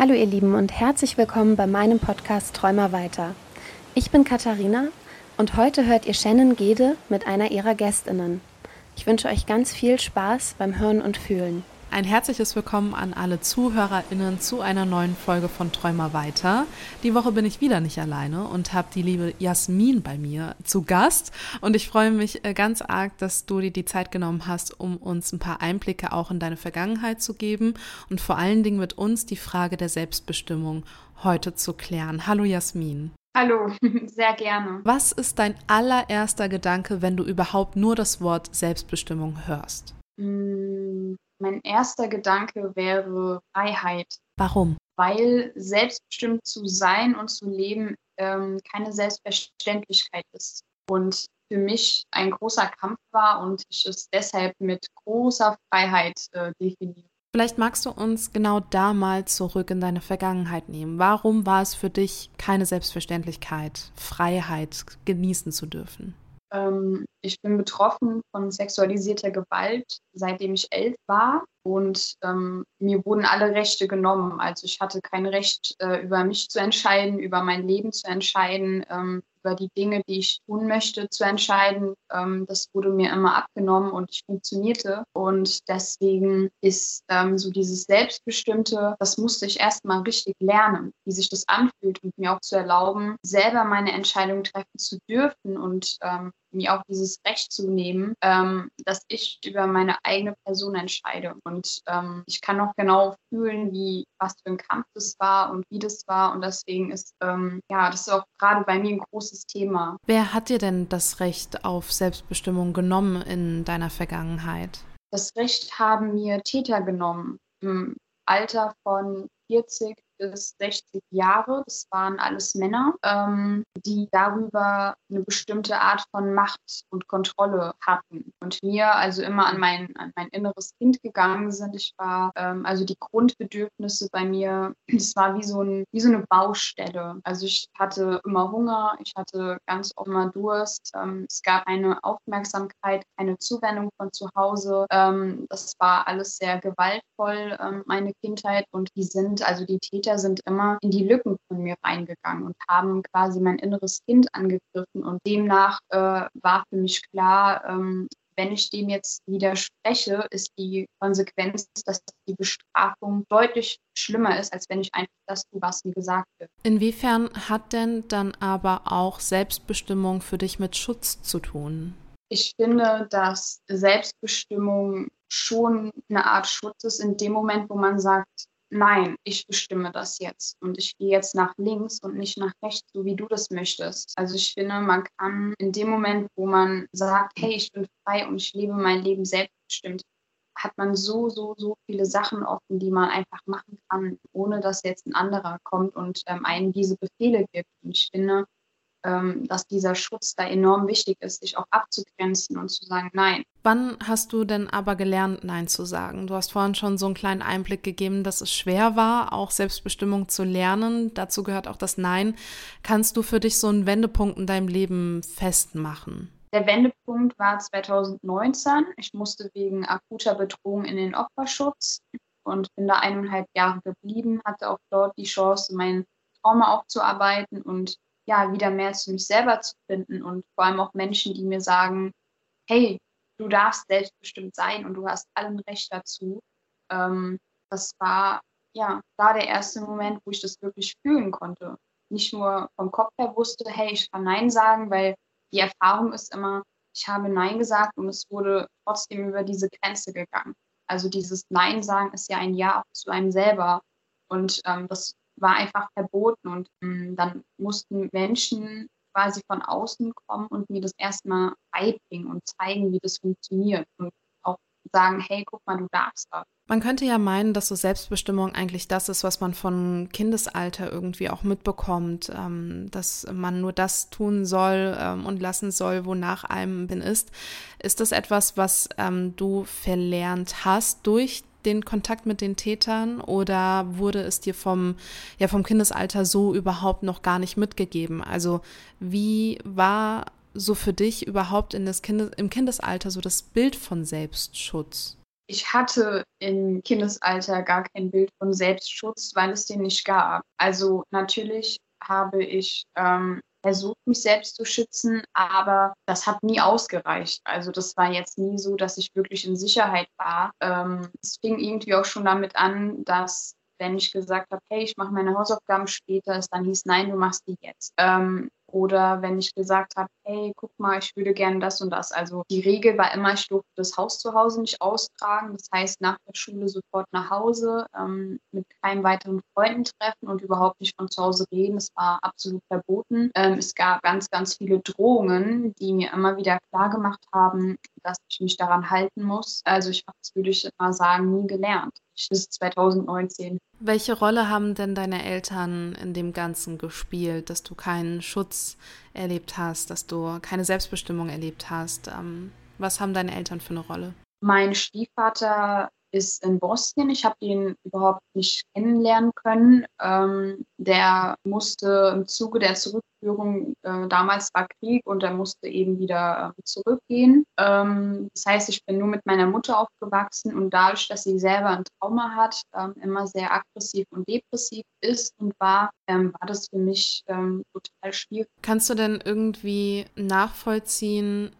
Hallo ihr Lieben und herzlich willkommen bei meinem Podcast Träumer weiter. Ich bin Katharina und heute hört ihr Shannon Gede mit einer ihrer GästInnen. Ich wünsche euch ganz viel Spaß beim Hören und Fühlen. Ein herzliches Willkommen an alle ZuhörerInnen zu einer neuen Folge von Träumer weiter. Die Woche bin ich wieder nicht alleine und habe die liebe Jasmin bei mir zu Gast. Und ich freue mich ganz arg, dass du dir die Zeit genommen hast, um uns ein paar Einblicke auch in deine Vergangenheit zu geben und vor allen Dingen mit uns die Frage der Selbstbestimmung heute zu klären. Hallo Jasmin. Hallo, sehr gerne. Was ist dein allererster Gedanke, wenn du überhaupt nur das Wort Selbstbestimmung hörst? Mein erster Gedanke wäre Freiheit. Warum? Weil selbstbestimmt zu sein und zu leben keine Selbstverständlichkeit ist. Und für mich ein großer Kampf war und ich es deshalb mit großer Freiheit definiere. Vielleicht magst du uns genau da mal zurück in deine Vergangenheit nehmen. Warum war es für dich keine Selbstverständlichkeit, Freiheit genießen zu dürfen? Ich bin betroffen von sexualisierter Gewalt, seitdem ich 11 war und mir wurden alle Rechte genommen. Also ich hatte kein Recht, über mich zu entscheiden, über mein Leben zu entscheiden, über die Dinge, die ich tun möchte, zu entscheiden. Das wurde mir immer abgenommen und ich funktionierte. Und deswegen ist so dieses Selbstbestimmte, das musste ich erstmal richtig lernen, wie sich das anfühlt und mir auch zu erlauben, selber meine Entscheidung treffen zu dürfen und mir auch dieses Recht zu nehmen, dass ich über meine eigene Person entscheide. Und ich kann noch genau fühlen, was für ein Kampf das war und wie das war. Und deswegen ist, das ist auch gerade bei mir ein großes Thema. Wer hat dir denn das Recht auf Selbstbestimmung genommen in deiner Vergangenheit? Das Recht haben mir Täter genommen. Im Alter von 40 bis 60 Jahre, das waren alles Männer, die darüber eine bestimmte Art von Macht und Kontrolle hatten und mir also immer an mein inneres Kind gegangen sind. Ich war, also die Grundbedürfnisse bei mir, das war wie so eine Baustelle. Also ich hatte immer Hunger, ich hatte ganz oft immer Durst, es gab eine Aufmerksamkeit, keine Zuwendung von zu Hause. Das war alles sehr gewaltvoll, meine Kindheit, und die Täter sind immer in die Lücken von mir reingegangen und haben quasi mein inneres Kind angegriffen. Und demnach war für mich klar, wenn ich dem jetzt widerspreche, ist die Konsequenz, dass die Bestrafung deutlich schlimmer ist, als wenn ich einfach das tue, was mir gesagt wird. Inwiefern hat denn dann aber auch Selbstbestimmung für dich mit Schutz zu tun? Ich finde, dass Selbstbestimmung schon eine Art Schutz ist in dem Moment, wo man sagt, nein, ich bestimme das jetzt und ich gehe jetzt nach links und nicht nach rechts, so wie du das möchtest. Also ich finde, man kann in dem Moment, wo man sagt, hey, ich bin frei und ich lebe mein Leben selbstbestimmt, hat man so viele Sachen offen, die man einfach machen kann, ohne dass jetzt ein anderer kommt und einem diese Befehle gibt. Und ich finde, dass dieser Schutz da enorm wichtig ist, sich auch abzugrenzen und zu sagen, nein. Wann hast du denn aber gelernt, Nein zu sagen? Du hast vorhin schon so einen kleinen Einblick gegeben, dass es schwer war, auch Selbstbestimmung zu lernen. Dazu gehört auch das Nein. Kannst du für dich so einen Wendepunkt in deinem Leben festmachen? Der Wendepunkt war 2019. Ich musste wegen akuter Bedrohung in den Opferschutz und bin da 1,5 Jahre geblieben, hatte auch dort die Chance, mein Trauma aufzuarbeiten und wieder mehr zu mich selber zu finden und vor allem auch Menschen, die mir sagen, hey, du darfst selbstbestimmt sein und du hast allen Recht dazu. Das war da der erste Moment, wo ich das wirklich fühlen konnte. Nicht nur vom Kopf her wusste, hey, ich kann Nein sagen, weil die Erfahrung ist immer, ich habe Nein gesagt und es wurde trotzdem über diese Grenze gegangen. Also dieses Nein sagen ist ja ein Ja auch zu einem selber und das war einfach verboten und dann mussten Menschen quasi von außen kommen und mir das erstmal beibringen und zeigen, wie das funktioniert und auch sagen, hey, guck mal, du darfst das. Man könnte ja meinen, dass so Selbstbestimmung eigentlich das ist, was man von Kindesalter irgendwie auch mitbekommt, dass man nur das tun soll und lassen soll, wonach einem bin ist. Ist das etwas, was du verlernt hast durch den Kontakt mit den Tätern oder wurde es dir vom Kindesalter so überhaupt noch gar nicht mitgegeben? Also wie war so für dich überhaupt im Kindesalter so das Bild von Selbstschutz? Ich hatte im Kindesalter gar kein Bild von Selbstschutz, weil es den nicht gab. Also natürlich habe ich versucht, mich selbst zu schützen, aber das hat nie ausgereicht. Also das war jetzt nie so, dass ich wirklich in Sicherheit war. Es fing irgendwie auch schon damit an, dass wenn ich gesagt habe, hey, ich mache meine Hausaufgaben später, es dann hieß, nein, du machst die jetzt. Oder wenn ich gesagt habe, hey, guck mal, ich würde gerne das und das. Also die Regel war immer, ich durfte das Haus zu Hause nicht austragen. Das heißt, nach der Schule sofort nach Hause, mit keinem weiteren Freunden treffen und überhaupt nicht von zu Hause reden. Das war absolut verboten. Es gab ganz, ganz viele Drohungen, die mir immer wieder klar gemacht haben, dass ich mich daran halten muss. Also ich habe, das würde ich mal sagen, nie gelernt. Bis 2019. Welche Rolle haben denn deine Eltern in dem Ganzen gespielt, dass du keinen Schutz erlebt hast, dass du keine Selbstbestimmung erlebt hast? Was haben deine Eltern für eine Rolle? Mein Stiefvater ist in Bosnien. Ich habe ihn überhaupt nicht kennenlernen können. Der musste im Zuge der Zurückführung, damals war Krieg und er musste eben wieder zurückgehen. Das heißt, ich bin nur mit meiner Mutter aufgewachsen und dadurch, dass sie selber ein Trauma hat, immer sehr aggressiv und depressiv ist und war, war das für mich total schwierig. Kannst du denn irgendwie nachvollziehen,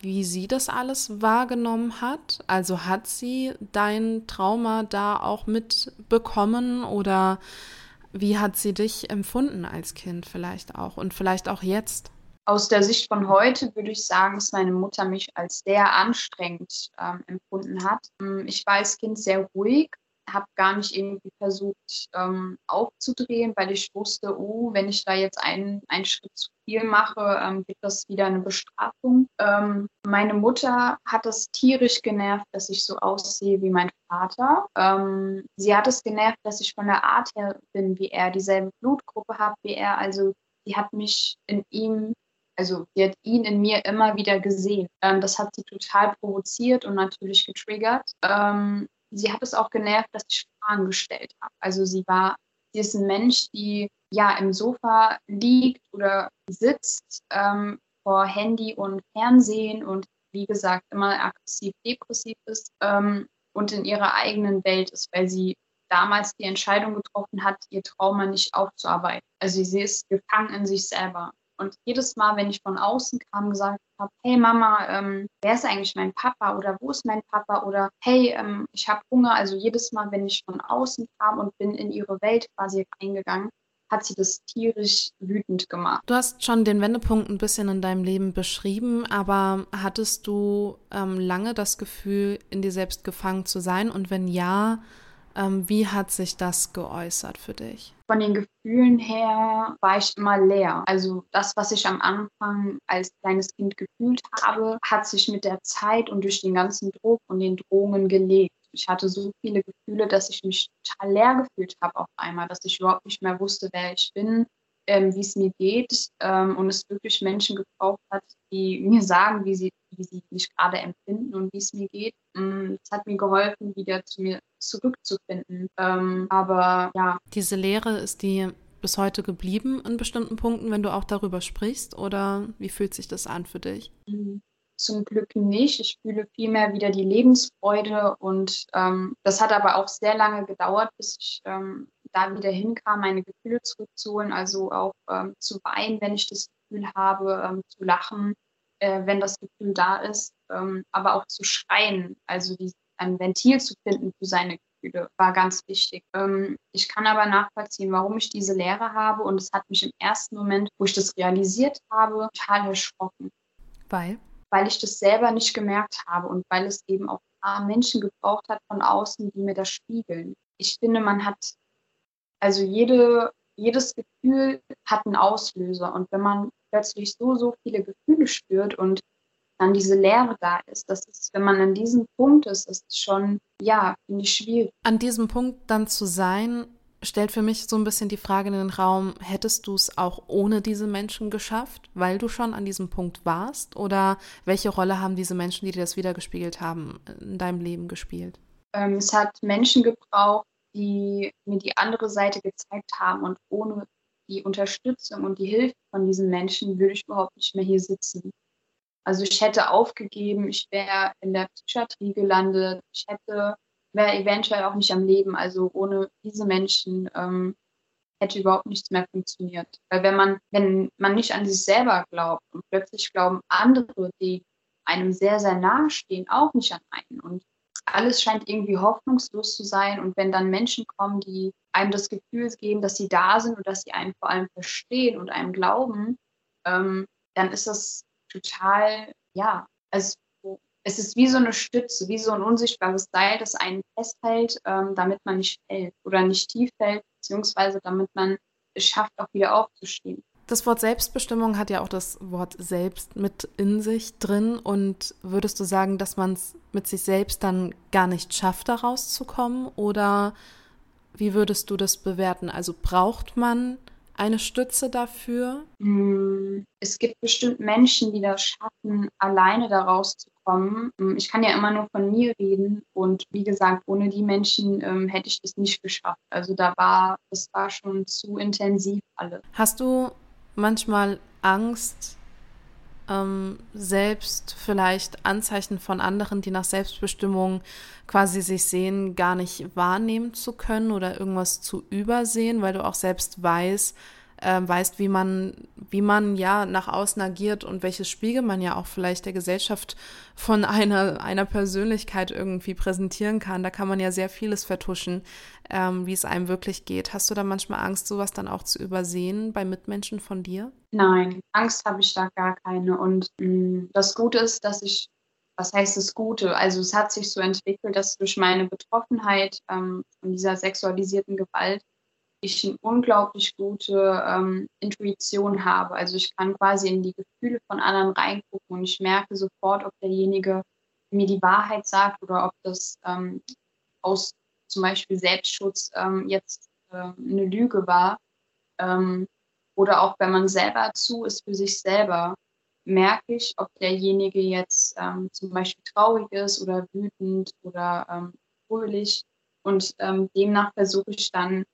wie sie das alles wahrgenommen hat? Also hat sie dein Trauma da auch mitbekommen oder wie hat sie dich empfunden als Kind vielleicht auch und vielleicht auch jetzt? Aus der Sicht von heute würde ich sagen, dass meine Mutter mich als sehr anstrengend empfunden hat. Ich war als Kind sehr ruhig, habe gar nicht irgendwie versucht aufzudrehen, weil ich wusste, wenn ich da jetzt einen Schritt zu viel mache, gibt es wieder eine Bestrafung. Meine Mutter hat es tierisch genervt, dass ich so aussehe wie mein Vater. Sie hat es genervt, dass ich von der Art her bin wie er, dieselbe Blutgruppe habe wie er. Also sie hat ihn in mir immer wieder gesehen. Das hat sie total provoziert und natürlich getriggert. Sie hat es auch genervt, dass ich Fragen gestellt habe. Also sie ist ein Mensch, die ja im Sofa liegt oder sitzt vor Handy und Fernsehen und wie gesagt immer aggressiv-depressiv ist und in ihrer eigenen Welt ist, weil sie damals die Entscheidung getroffen hat, ihr Trauma nicht aufzuarbeiten. Also sie ist gefangen in sich selber. Und jedes Mal, wenn ich von außen kam, gesagt habe, hey Mama, wer ist eigentlich mein Papa oder wo ist mein Papa oder hey, ich habe Hunger. Also jedes Mal, wenn ich von außen kam und bin in ihre Welt quasi reingegangen, hat sie das tierisch wütend gemacht. Du hast schon den Wendepunkt ein bisschen in deinem Leben beschrieben, aber hattest du lange das Gefühl, in dir selbst gefangen zu sein? Und wenn ja, wie hat sich das geäußert für dich? Von den Gefühlen her war ich immer leer. Also das, was ich am Anfang als kleines Kind gefühlt habe, hat sich mit der Zeit und durch den ganzen Druck und den Drohungen gelegt. Ich hatte so viele Gefühle, dass ich mich total leer gefühlt habe auf einmal, dass ich überhaupt nicht mehr wusste, wer ich bin, wie es mir geht und es wirklich Menschen gebraucht hat, die mir sagen, wie sie mich gerade empfinden und wie es mir geht. Es hat mir geholfen, wieder zu mir zurückzufinden. Aber ja. Diese Leere, ist die bis heute geblieben in bestimmten Punkten, wenn du auch darüber sprichst? Oder wie fühlt sich das an für dich? Zum Glück nicht. Ich fühle vielmehr wieder die Lebensfreude und das hat aber auch sehr lange gedauert, bis ich da wieder hinkam, meine Gefühle zurückzuholen, also auch zu weinen, wenn ich das Gefühl habe, zu lachen, wenn das Gefühl da ist, aber auch zu schreien, also ein Ventil zu finden für seine Gefühle, war ganz wichtig. Ich kann aber nachvollziehen, warum ich diese Leere habe und es hat mich im ersten Moment, wo ich das realisiert habe, total erschrocken. Weil ich das selber nicht gemerkt habe und weil es eben auch Menschen gebraucht hat von außen, die mir das spiegeln. Ich finde, man hat, also jedes Gefühl hat einen Auslöser und wenn man plötzlich so viele Gefühle spürt und dann diese Leere da ist, das ist, wenn man an diesem Punkt ist, ist es schon, ja, finde ich schwierig. An diesem Punkt dann zu sein, stellt für mich so ein bisschen die Frage in den Raum, hättest du es auch ohne diese Menschen geschafft, weil du schon an diesem Punkt warst? Oder welche Rolle haben diese Menschen, die dir das wiedergespiegelt haben, in deinem Leben gespielt? Es hat Menschen gebraucht, die mir die andere Seite gezeigt haben und ohne die Unterstützung und die Hilfe von diesen Menschen würde ich überhaupt nicht mehr hier sitzen. Also ich hätte aufgegeben, ich wäre in der Psychiatrie gelandet, ich wäre eventuell auch nicht am Leben. Also ohne diese Menschen hätte überhaupt nichts mehr funktioniert. Weil wenn man nicht an sich selber glaubt und plötzlich glauben andere, die einem sehr, sehr nahe stehen, auch nicht an einen. Und alles scheint irgendwie hoffnungslos zu sein. Und wenn dann Menschen kommen, die einem das Gefühl geben, dass sie da sind und dass sie einen vor allem verstehen und einem glauben, dann ist das total, ja, also es ist wie so eine Stütze, wie so ein unsichtbares Seil, das einen festhält, damit man nicht fällt oder nicht tief fällt, beziehungsweise damit man es schafft, auch wieder aufzustehen. Das Wort Selbstbestimmung hat ja auch das Wort Selbst mit in sich drin. Und würdest du sagen, dass man es mit sich selbst dann gar nicht schafft, da rauszukommen? Oder wie würdest du das bewerten? Also braucht man eine Stütze dafür? Es gibt bestimmt Menschen, die das schaffen, alleine da rauszukommen. Ich kann ja immer nur von mir reden und wie gesagt, ohne die Menschen hätte ich das nicht geschafft. Also das war schon zu intensiv alles. Hast du manchmal Angst, selbst vielleicht Anzeichen von anderen, die nach Selbstbestimmung quasi sich sehen, gar nicht wahrnehmen zu können oder irgendwas zu übersehen, weil du auch selbst weißt, wie man ja nach außen agiert und welches Spiegel man ja auch vielleicht der Gesellschaft von einer Persönlichkeit irgendwie präsentieren kann. Da kann man ja sehr vieles vertuschen, wie es einem wirklich geht. Hast du da manchmal Angst, sowas dann auch zu übersehen bei Mitmenschen von dir? Nein, Angst habe ich da gar keine. Und das Gute ist, dass ich, was heißt das Gute? Also es hat sich so entwickelt, dass durch meine Betroffenheit von dieser sexualisierten Gewalt ich eine unglaublich gute Intuition habe. Also ich kann quasi in die Gefühle von anderen reingucken und ich merke sofort, ob derjenige mir die Wahrheit sagt oder ob das aus zum Beispiel Selbstschutz jetzt eine Lüge war. Oder auch wenn man selber zu ist für sich selber, merke ich, ob derjenige jetzt zum Beispiel traurig ist oder wütend oder fröhlich. Und demnach versuche ich dann,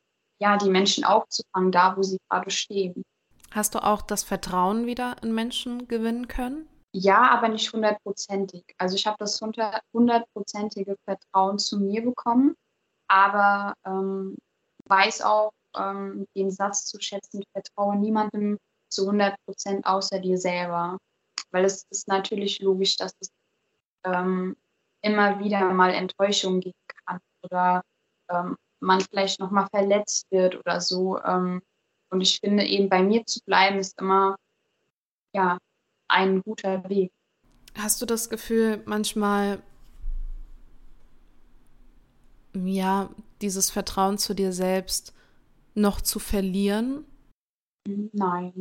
ja, die Menschen aufzufangen, da wo sie gerade stehen. Hast du auch das Vertrauen wieder in Menschen gewinnen können? Ja, aber nicht 100%. Also ich habe das 100%ige Vertrauen zu mir bekommen, aber weiß auch den Satz zu schätzen, ich vertraue niemandem zu 100% außer dir selber. Weil es ist natürlich logisch, dass es immer wieder mal Enttäuschung geben kann oder man vielleicht nochmal verletzt wird oder so. Und ich finde, eben bei mir zu bleiben, ist immer ja ein guter Weg. Hast du das Gefühl, manchmal ja dieses Vertrauen zu dir selbst noch zu verlieren? Nein.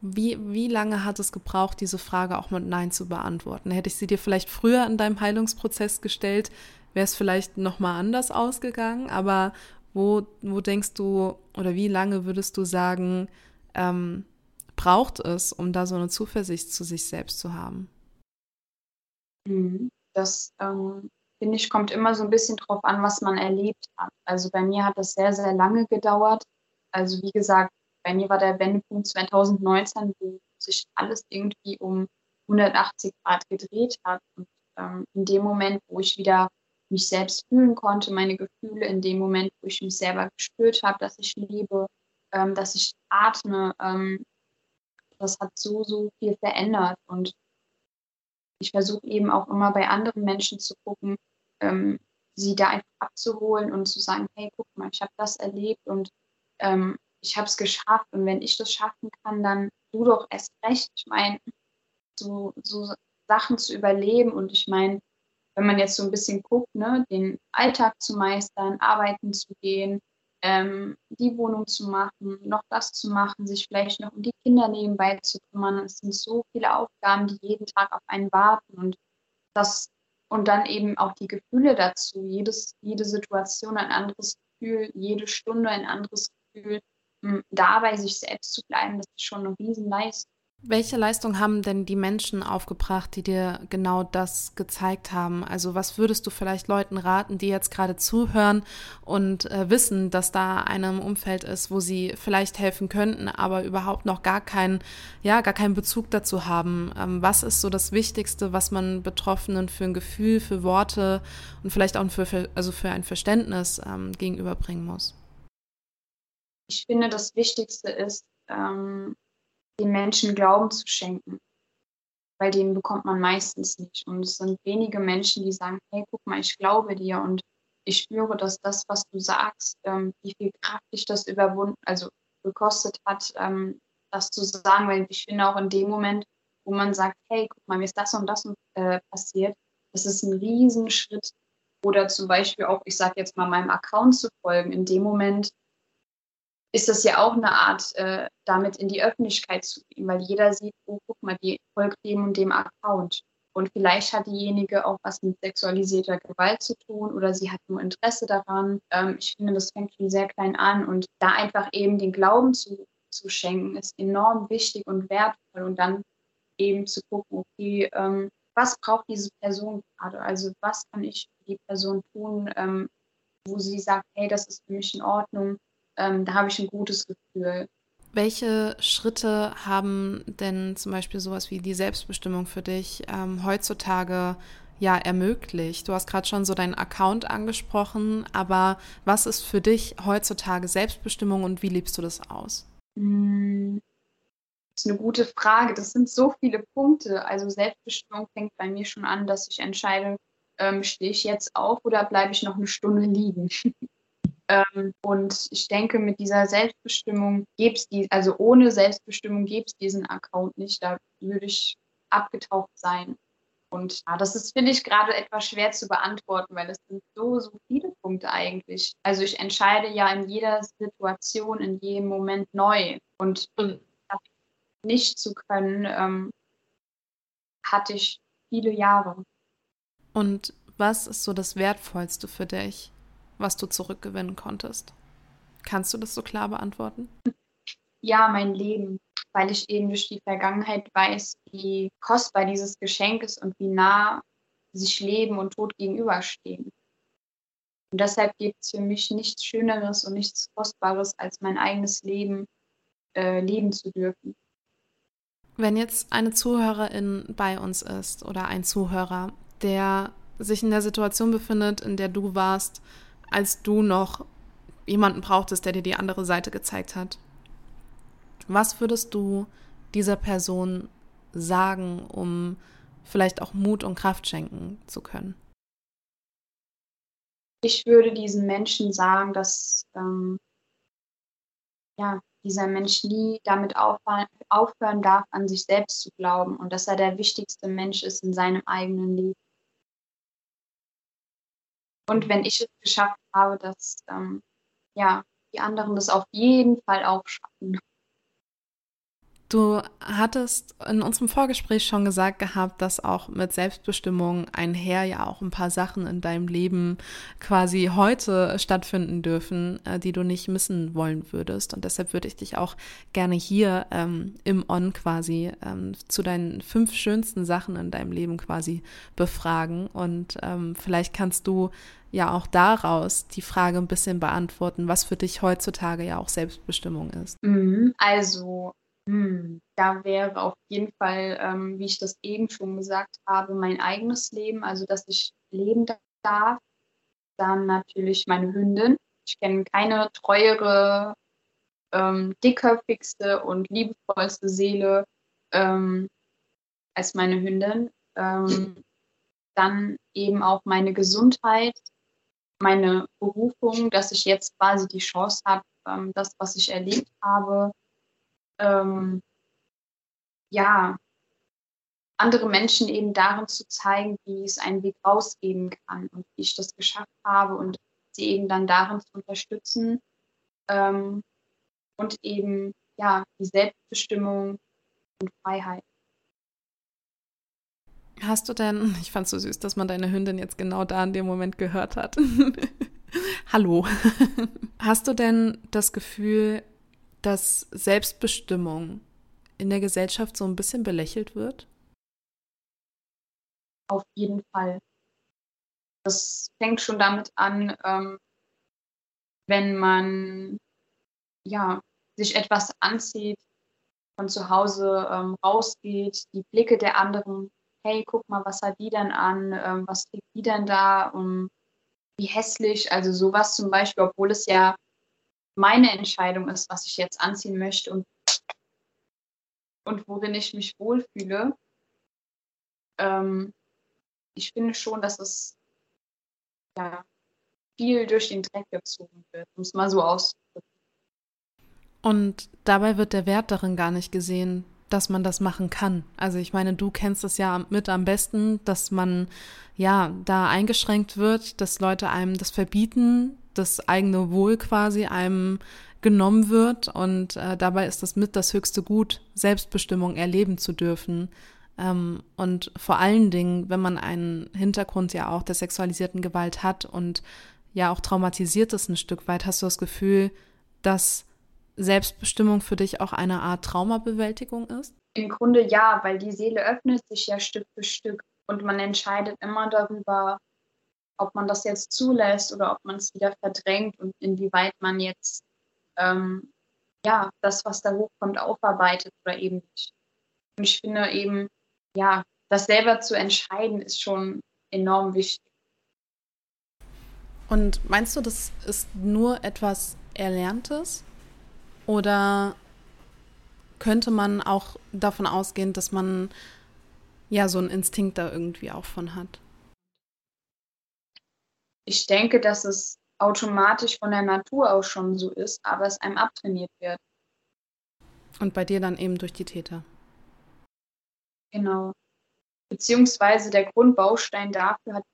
Wie lange hat es gebraucht, diese Frage auch mit Nein zu beantworten? Hätte ich sie dir vielleicht früher in deinem Heilungsprozess gestellt, wäre es vielleicht nochmal anders ausgegangen, aber wo denkst du oder wie lange würdest du sagen, braucht es, um da so eine Zuversicht zu sich selbst zu haben? Das, finde ich, kommt immer so ein bisschen drauf an, was man erlebt hat. Also bei mir hat das sehr, sehr lange gedauert. Also wie gesagt, bei mir war der Wendepunkt 2019, wo sich alles irgendwie um 180 Grad gedreht hat. Und in dem Moment, wo ich wieder mich selbst fühlen konnte, meine Gefühle, in dem Moment, wo ich mich selber gespürt habe, dass ich lebe, dass ich atme, das hat so, so viel verändert. Und ich versuche eben auch immer bei anderen Menschen zu gucken, sie da einfach abzuholen und zu sagen, hey, guck mal, ich habe das erlebt und ich habe es geschafft. Und wenn ich das schaffen kann, dann du doch erst recht. Ich meine, so Sachen zu überleben und ich meine, wenn man jetzt so ein bisschen guckt, ne, den Alltag zu meistern, arbeiten zu gehen, die Wohnung zu machen, noch das zu machen, sich vielleicht noch um die Kinder nebenbei zu kümmern. Es sind so viele Aufgaben, die jeden Tag auf einen warten und das und dann eben auch die Gefühle dazu, jede Situation ein anderes Gefühl, jede Stunde ein anderes Gefühl, dabei sich selbst zu bleiben, das ist schon eine Riesenleistung. Welche Leistung haben denn die Menschen aufgebracht, die dir genau das gezeigt haben? Also was würdest du vielleicht Leuten raten, die jetzt gerade zuhören und wissen, dass da einer im Umfeld ist, wo sie vielleicht helfen könnten, aber überhaupt noch gar keinen Bezug dazu haben? Was ist so das Wichtigste, was man Betroffenen für ein Gefühl, für Worte und vielleicht auch für ein Verständnis gegenüberbringen muss? Ich finde, das Wichtigste ist, den Menschen Glauben zu schenken, weil den bekommt man meistens nicht. Und es sind wenige Menschen, die sagen, hey, guck mal, ich glaube dir und ich spüre, dass das, was du sagst, wie viel Kraft dich das gekostet hat, das zu sagen, weil ich finde auch in dem Moment, wo man sagt, hey, guck mal, mir ist das und das passiert, das ist ein Riesenschritt. Oder zum Beispiel auch, ich sage jetzt mal, meinem Account zu folgen, in dem Moment ist das ja auch eine Art, damit in die Öffentlichkeit zu gehen, weil jeder sieht, oh, guck mal, die folgt dem und dem Account. Und vielleicht hat diejenige auch was mit sexualisierter Gewalt zu tun oder sie hat nur Interesse daran. Ich finde, das fängt schon sehr klein an. Und da einfach eben den Glauben zu schenken, ist enorm wichtig und wertvoll. Und dann eben zu gucken, okay, was braucht diese Person gerade? Also was kann ich für die Person tun, wo sie sagt, hey, das ist für mich in Ordnung. Da habe ich ein gutes Gefühl. Welche Schritte haben denn zum Beispiel sowas wie die Selbstbestimmung für dich heutzutage ja ermöglicht? Du hast gerade schon so deinen Account angesprochen, aber was ist für dich heutzutage Selbstbestimmung und wie lebst du das aus? Das ist eine gute Frage. Das sind so viele Punkte. Also Selbstbestimmung fängt bei mir schon an, dass ich entscheide, stehe ich jetzt auf oder bleibe ich noch eine Stunde liegen? Und ich denke, mit dieser Selbstbestimmung ohne Selbstbestimmung gäbe es diesen Account nicht, da würde ich abgetaucht sein. Und ja, das ist, finde ich, gerade etwas schwer zu beantworten, weil es sind so viele Punkte eigentlich. Also ich entscheide ja in jeder Situation, in jedem Moment neu. Und das nicht zu können, hatte ich viele Jahre. Und was ist so das Wertvollste für dich, was du zurückgewinnen konntest? Kannst du das so klar beantworten? Ja, mein Leben, weil ich eben durch die Vergangenheit weiß, wie kostbar dieses Geschenk ist und wie nah sich Leben und Tod gegenüberstehen. Und deshalb gibt es für mich nichts Schöneres und nichts Kostbares, als mein eigenes Leben leben zu dürfen. Wenn jetzt eine Zuhörerin bei uns ist oder ein Zuhörer, der sich in der Situation befindet, in der du warst, als du noch jemanden brauchtest, der dir die andere Seite gezeigt hat. Was würdest du dieser Person sagen, um vielleicht auch Mut und Kraft schenken zu können? Ich würde diesen Menschen sagen, dass dieser Mensch nie damit aufhören darf, an sich selbst zu glauben und dass er der wichtigste Mensch ist in seinem eigenen Leben. Und wenn ich es geschafft habe, dass die anderen das auf jeden Fall auch schaffen. Du hattest in unserem Vorgespräch schon gesagt gehabt, dass auch mit Selbstbestimmung einher ja auch ein paar Sachen in deinem Leben quasi heute stattfinden dürfen, die du nicht missen wollen würdest. Und deshalb würde ich dich auch gerne hier im On quasi zu deinen 5 schönsten Sachen in deinem Leben quasi befragen. Und vielleicht kannst du ja auch daraus die Frage ein bisschen beantworten, was für dich heutzutage ja auch Selbstbestimmung ist. Also da wäre auf jeden Fall, wie ich das eben schon gesagt habe, mein eigenes Leben, also dass ich leben darf. Dann natürlich meine Hündin. Ich kenne keine treuere, dickköpfigste und liebevollste Seele als meine Hündin. Dann eben auch meine Gesundheit, meine Berufung, dass ich jetzt quasi die Chance habe, das, was ich erlebt habe, andere Menschen eben darin zu zeigen, wie es einen Weg rausgeben kann und wie ich das geschafft habe und sie eben dann darin zu unterstützen und eben, die Selbstbestimmung und Freiheit. Hast du denn, ich fand es so süß, dass man deine Hündin jetzt genau da in dem Moment gehört hat. Hallo. Hast du denn das Gefühl, dass Selbstbestimmung in der Gesellschaft so ein bisschen belächelt wird? Auf jeden Fall. Das fängt schon damit an, wenn man sich etwas anzieht, von zu Hause rausgeht, die Blicke der anderen, hey, guck mal, was hat die denn an, was trägt die denn da, wie hässlich, also sowas zum Beispiel, obwohl es ja meine Entscheidung ist, was ich jetzt anziehen möchte und worin ich mich wohlfühle. Ich finde schon, dass es viel durch den Dreck gezogen wird, um es mal so auszudrücken. Und dabei wird der Wert darin gar nicht gesehen, dass man das machen kann. Also ich meine, du kennst es ja mit am besten, dass man da eingeschränkt wird, dass Leute einem das verbieten, das eigene Wohl quasi einem genommen wird und dabei ist das mit das höchste Gut, Selbstbestimmung erleben zu dürfen. Und vor allen Dingen, wenn man einen Hintergrund ja auch der sexualisierten Gewalt hat und ja auch traumatisiert ist ein Stück weit, hast du das Gefühl, dass Selbstbestimmung für dich auch eine Art Traumabewältigung ist? Im Grunde ja, weil die Seele öffnet sich ja Stück für Stück und man entscheidet immer darüber, ob man das jetzt zulässt oder ob man es wieder verdrängt und inwieweit man jetzt das, was da hochkommt, aufarbeitet oder eben nicht. Und ich finde eben, das selber zu entscheiden, ist schon enorm wichtig. Und meinst du, das ist nur etwas Erlerntes? Oder könnte man auch davon ausgehen, dass man so einen Instinkt da irgendwie auch von hat? Ich denke, dass es automatisch von der Natur aus schon so ist, aber es einem abtrainiert wird. Und bei dir dann eben durch die Täter? Genau. Beziehungsweise der Grundbaustein dafür hat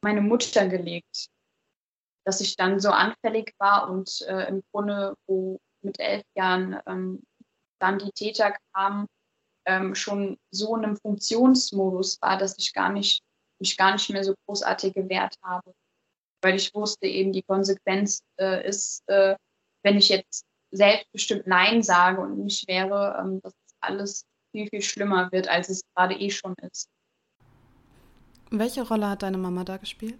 meine Mutter gelegt, dass ich dann so anfällig war und im Grunde, wo mit 11 Jahren dann die Täter kamen, schon so in einem Funktionsmodus war, dass ich mich gar nicht mehr so großartig gewehrt habe. Weil ich wusste eben, die Konsequenz ist, wenn ich jetzt selbstbestimmt Nein sage und mich wehre, dass alles viel, viel schlimmer wird, als es gerade schon ist. Welche Rolle hat deine Mama da gespielt?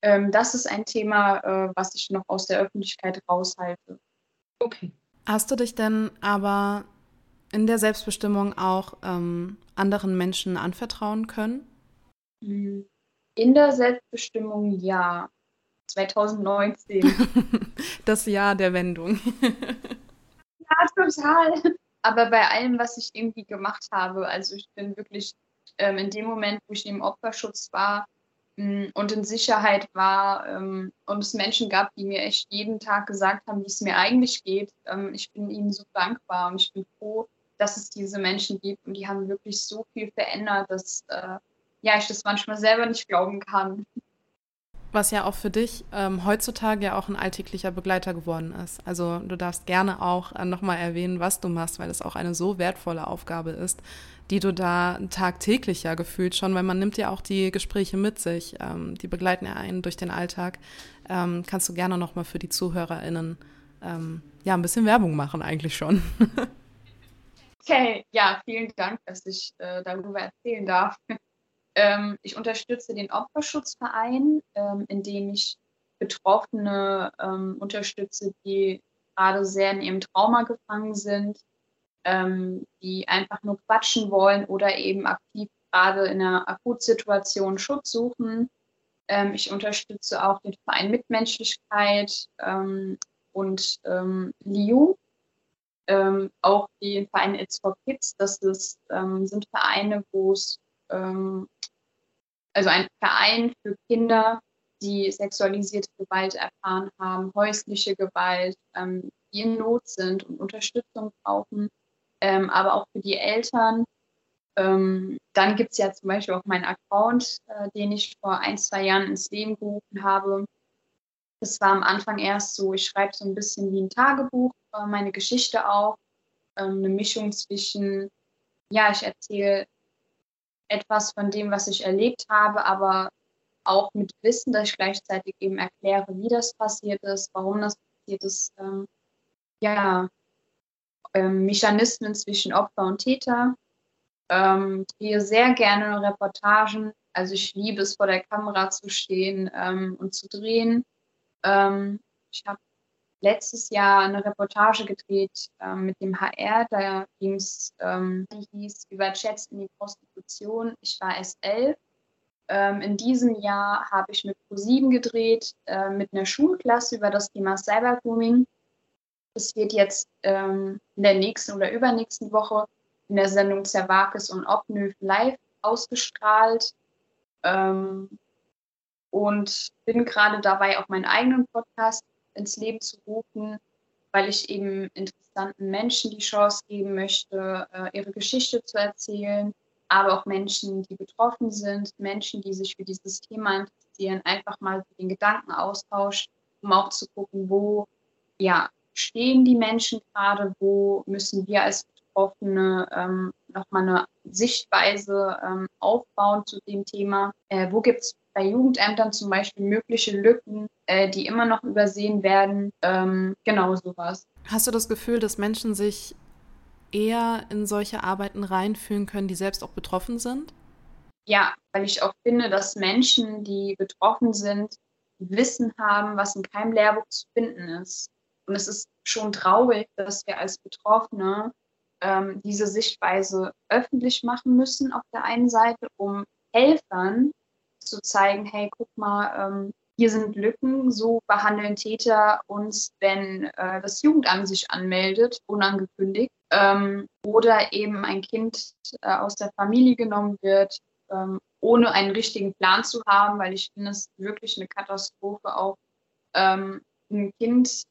Das ist ein Thema, was ich noch aus der Öffentlichkeit raushalte. Okay. Hast du dich denn aber in der Selbstbestimmung auch anderen Menschen anvertrauen können? In der Selbstbestimmung ja. 2019. Das Jahr der Wendung. Ja, total. Aber bei allem, was ich irgendwie gemacht habe, also ich bin wirklich in dem Moment, wo ich im Opferschutz war und in Sicherheit war und es Menschen gab, die mir echt jeden Tag gesagt haben, wie es mir eigentlich geht, ich bin ihnen so dankbar und ich bin froh, dass es diese Menschen gibt und die haben wirklich so viel verändert, dass ich das manchmal selber nicht glauben kann. Was ja auch für dich heutzutage ja auch ein alltäglicher Begleiter geworden ist. Also du darfst gerne auch nochmal erwähnen, was du machst, weil es auch eine so wertvolle Aufgabe ist, die du da tagtäglich ja gefühlt schon, weil man nimmt ja auch die Gespräche mit sich, die begleiten ja einen durch den Alltag. Kannst du gerne nochmal für die ZuhörerInnen ein bisschen Werbung machen eigentlich schon. Okay, ja, vielen Dank, dass ich darüber erzählen darf. Ich unterstütze den Opferschutzverein, indem ich Betroffene unterstütze, die gerade sehr in ihrem Trauma gefangen sind, die einfach nur quatschen wollen oder eben aktiv gerade in einer Akutsituation Schutz suchen. Ich unterstütze auch den Verein Mitmenschlichkeit und Liu. Auch den Verein It's for Kids, das sind Vereine, wo es also ein Verein für Kinder, die sexualisierte Gewalt erfahren haben, häusliche Gewalt, die in Not sind und Unterstützung brauchen, aber auch für die Eltern. Dann gibt es ja zum Beispiel auch meinen Account, den ich vor 1-2 Jahren ins Leben gerufen habe. Das war am Anfang erst so, ich schreibe so ein bisschen wie ein Tagebuch, meine Geschichte auf, eine Mischung zwischen, ich erzähle etwas von dem, was ich erlebt habe, aber auch mit Wissen, dass ich gleichzeitig eben erkläre, wie das passiert ist, warum das passiert ist, Mechanismen zwischen Opfer und Täter. Ich drehe sehr gerne Reportagen. Also ich liebe es, vor der Kamera zu stehen und zu drehen. Ich habe letztes Jahr eine Reportage gedreht mit dem HR. Da ging es über Chats in die Prostitution. Ich war S11. In diesem Jahr habe ich mit Pro7 gedreht, mit einer Schulklasse über das Thema Cybergrooming. Das wird jetzt in der nächsten oder übernächsten Woche in der Sendung Zervakis und Obnöv live ausgestrahlt. Und bin gerade dabei, auch meinen eigenen Podcast ins Leben zu rufen, weil ich eben interessanten Menschen die Chance geben möchte, ihre Geschichte zu erzählen, aber auch Menschen, die betroffen sind, Menschen, die sich für dieses Thema interessieren, einfach mal den Gedankenaustausch, um auch zu gucken, wo stehen die Menschen gerade, wo müssen wir als Betroffene nochmal eine Sichtweise aufbauen zu dem Thema, wo gibt es bei Jugendämtern zum Beispiel mögliche Lücken, die immer noch übersehen werden, genau sowas. Hast du das Gefühl, dass Menschen sich eher in solche Arbeiten reinfühlen können, die selbst auch betroffen sind? Ja, weil ich auch finde, dass Menschen, die betroffen sind, Wissen haben, was in keinem Lehrbuch zu finden ist. Und es ist schon traurig, dass wir als Betroffene diese Sichtweise öffentlich machen müssen auf der einen Seite, um Helfern zu zeigen, hey, guck mal, hier sind Lücken, so behandeln Täter uns, wenn das Jugendamt sich anmeldet, unangekündigt, oder eben ein Kind aus der Familie genommen wird, ohne einen richtigen Plan zu haben, weil ich finde es wirklich eine Katastrophe, auch ein Kind,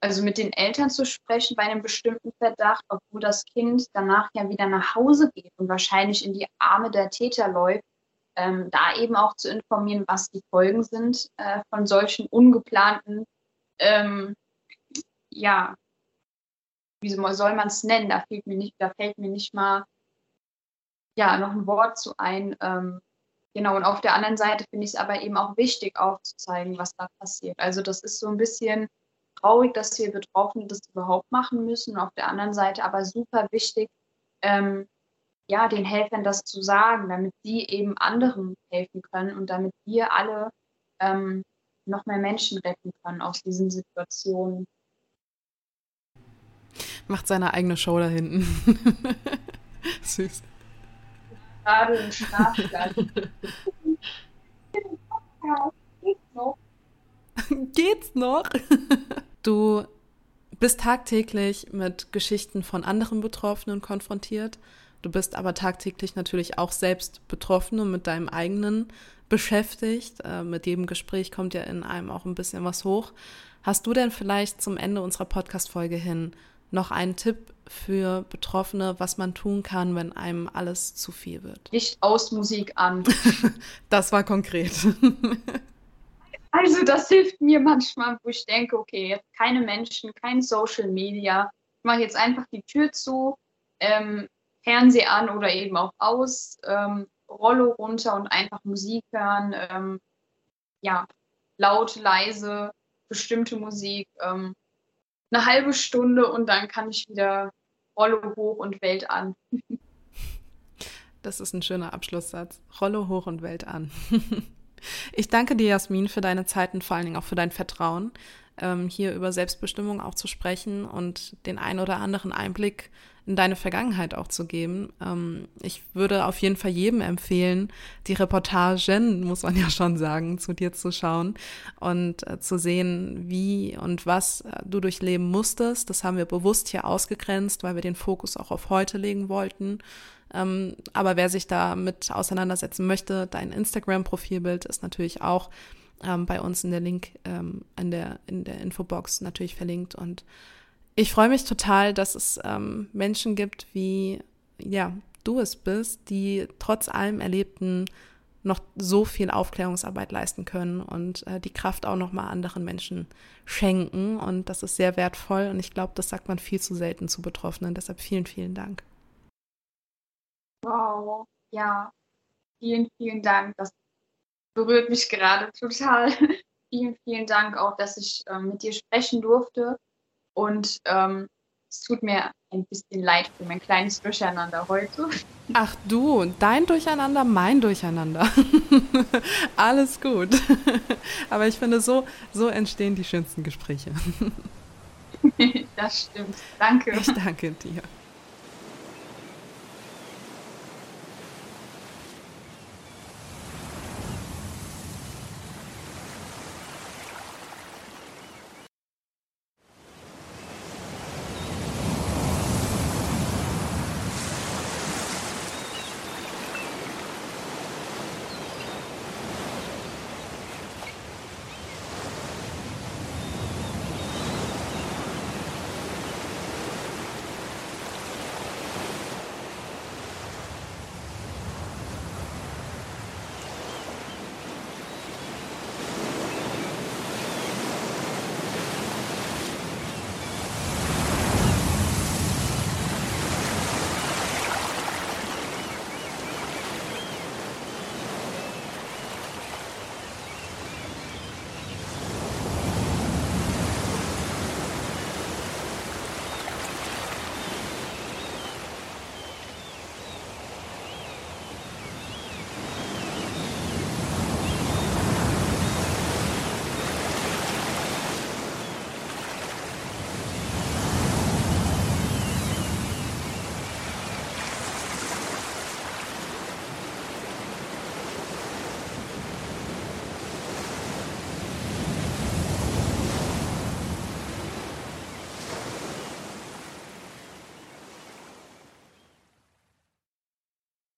also mit den Eltern zu sprechen bei einem bestimmten Verdacht, obwohl das Kind danach ja wieder nach Hause geht und wahrscheinlich in die Arme der Täter läuft, da eben auch zu informieren, was die Folgen sind von solchen ungeplanten, wie soll man es nennen, da fällt mir nicht mal noch ein Wort zu ein. Genau, und auf der anderen Seite finde ich es aber eben auch wichtig aufzuzeigen, was da passiert. Also das ist so ein bisschen traurig, dass wir Betroffene das überhaupt machen müssen, auf der anderen Seite aber super wichtig, den Helfern das zu sagen, damit die eben anderen helfen können und damit wir alle noch mehr Menschen retten können aus diesen Situationen. Macht seine eigene Show da hinten. Süß. Gerade im Schlafplatz. Geht's noch? Geht's noch? Du bist tagtäglich mit Geschichten von anderen Betroffenen konfrontiert. Du bist aber tagtäglich natürlich auch selbst betroffen und mit deinem eigenen beschäftigt. Mit jedem Gespräch kommt ja in einem auch ein bisschen was hoch. Hast du denn vielleicht zum Ende unserer Podcast-Folge hin noch einen Tipp für Betroffene, was man tun kann, wenn einem alles zu viel wird? Licht aus, Musik an. Das war konkret. Also das hilft mir manchmal, wo ich denke, okay, keine Menschen, kein Social Media. Ich mache jetzt einfach die Tür zu, Fernseher an oder eben auch aus, Rollo runter und einfach Musik hören, laut, leise, bestimmte Musik, eine halbe Stunde und dann kann ich wieder Rollo hoch und Welt an. Das ist ein schöner Abschlusssatz, Rollo hoch und Welt an. Ich danke dir, Jasmin, für deine Zeit und vor allen Dingen auch für dein Vertrauen, hier über Selbstbestimmung auch zu sprechen und den ein oder anderen Einblick in deine Vergangenheit auch zu geben. Ich würde auf jeden Fall jedem empfehlen, die Reportagen, muss man ja schon sagen, zu dir zu schauen und zu sehen, wie und was du durchleben musstest. Das haben wir bewusst hier ausgegrenzt, weil wir den Fokus auch auf heute legen wollten. Aber wer sich damit auseinandersetzen möchte, dein Instagram-Profilbild ist natürlich auch bei uns in der Link in der Infobox natürlich verlinkt. Und ich freue mich total, dass es Menschen gibt, wie du es bist, die trotz allem Erlebten noch so viel Aufklärungsarbeit leisten können und die Kraft auch nochmal anderen Menschen schenken. Und das ist sehr wertvoll und ich glaube, das sagt man viel zu selten zu Betroffenen. Deshalb vielen, vielen Dank. Wow, ja, vielen, vielen Dank. Das berührt mich gerade total. Vielen, vielen Dank auch, dass ich mit dir sprechen durfte und Es tut mir ein bisschen leid für mein kleines Durcheinander heute. Ach du, dein Durcheinander, mein Durcheinander. Alles gut. Aber ich finde, so entstehen die schönsten Gespräche. Das stimmt. Danke. Ich danke dir.